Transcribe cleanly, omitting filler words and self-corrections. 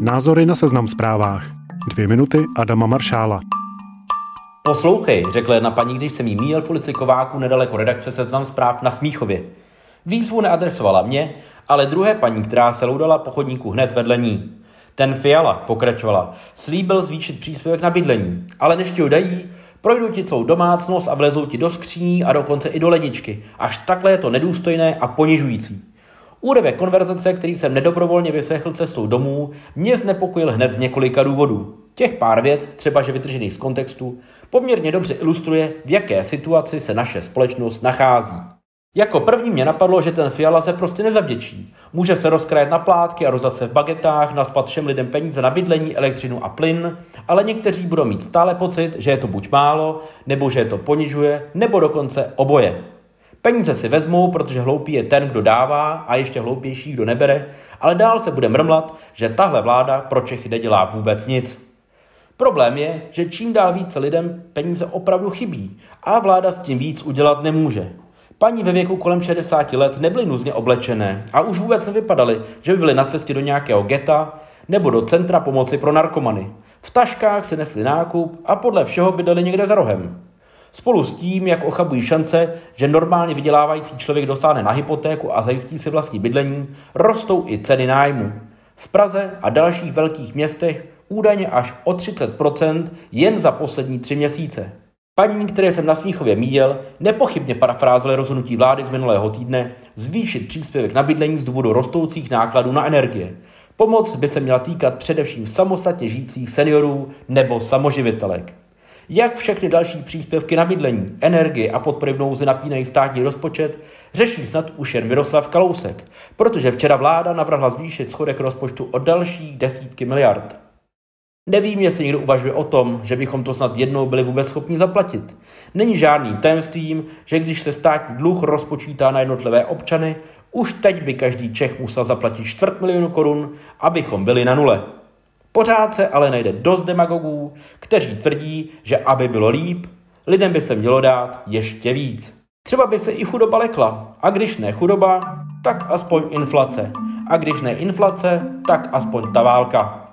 Názory na Seznam Zprávách. 2 minuty Adama Maršála. Poslouchej, řekla jedna paní, když jsem jí míjel v ulici Kováků nedaleko redakce Seznam Zpráv na Smíchově. Výzvu neadresovala mě, ale druhé paní, která se loudala po chodníku hned vedle ní. Ten Fiala, pokračovala, slíbil zvýšit příspěvek na bydlení, ale než ti ho dají, projdou ti celou domácnost a vlezou ti do skříní a dokonce i do ledničky. Až takhle je to nedůstojné a ponižující. Úryvek konverzace, který jsem nedobrovolně vyslechl cestou domů, mě znepokojil hned z několika důvodů. Těch pár vět, třeba že vytržených z kontextu, poměrně dobře ilustruje, v jaké situaci se naše společnost nachází. Jako první mě napadlo, že ten Fiala se prostě nezavděčí. Může se rozkrajet na plátky a rozdat se v bagetách, naspat všem lidem peníze na bydlení, elektřinu a plyn, ale někteří budou mít stále pocit, že je to buď málo, nebo že je to ponižuje, nebo dokonce oboje. Peníze si vezmou, protože hloupý je ten, kdo dává, a ještě hloupější, kdo nebere, ale dál se bude mrmlat, že tahle vláda pro Čechy nedělá vůbec nic. Problém je, že čím dál více lidem peníze opravdu chybí a vláda s tím víc udělat nemůže. Paní ve věku kolem 60 let nebyly nuzně oblečené a už vůbec nevypadaly, že by byly na cestě do nějakého geta nebo do centra pomoci pro narkomany. V taškách si nesli nákup a podle všeho bydleli někde za rohem. Spolu s tím, jak ochabují šance, že normálně vydělávající člověk dosáhne na hypotéku a zajistí si vlastní bydlení, rostou i ceny nájmu. V Praze a dalších velkých městech údajně až o 30% jen za poslední 3 měsíce. Paní, které jsem na Smíchově míjel, nepochybně parafrázely rozhodnutí vlády z minulého týdne zvýšit příspěvek na bydlení z důvodu rostoucích nákladů na energie. Pomoc by se měla týkat především samostatně žijících seniorů nebo samoživitelek. Jak všechny další příspěvky na bydlení, energie a podpory v nouzi napínají státní rozpočet, řeší snad už jen Miroslav Kalousek, protože včera vláda navrhla zvýšit schodek rozpočtu o další desítky miliard. Nevím, jestli někdo uvažuje o tom, že bychom to snad jednou byli vůbec schopni zaplatit. Není žádným tajemstvím, že když se státní dluh rozpočítá na jednotlivé občany, už teď by každý Čech musel zaplatit 250 000 korun, abychom byli na nule. Pořád se ale najde dost demagogů, kteří tvrdí, že aby bylo líp, lidem by se mělo dát ještě víc. Třeba by se i chudoba lekla, a když ne chudoba, tak aspoň inflace. A když ne inflace, tak aspoň ta válka.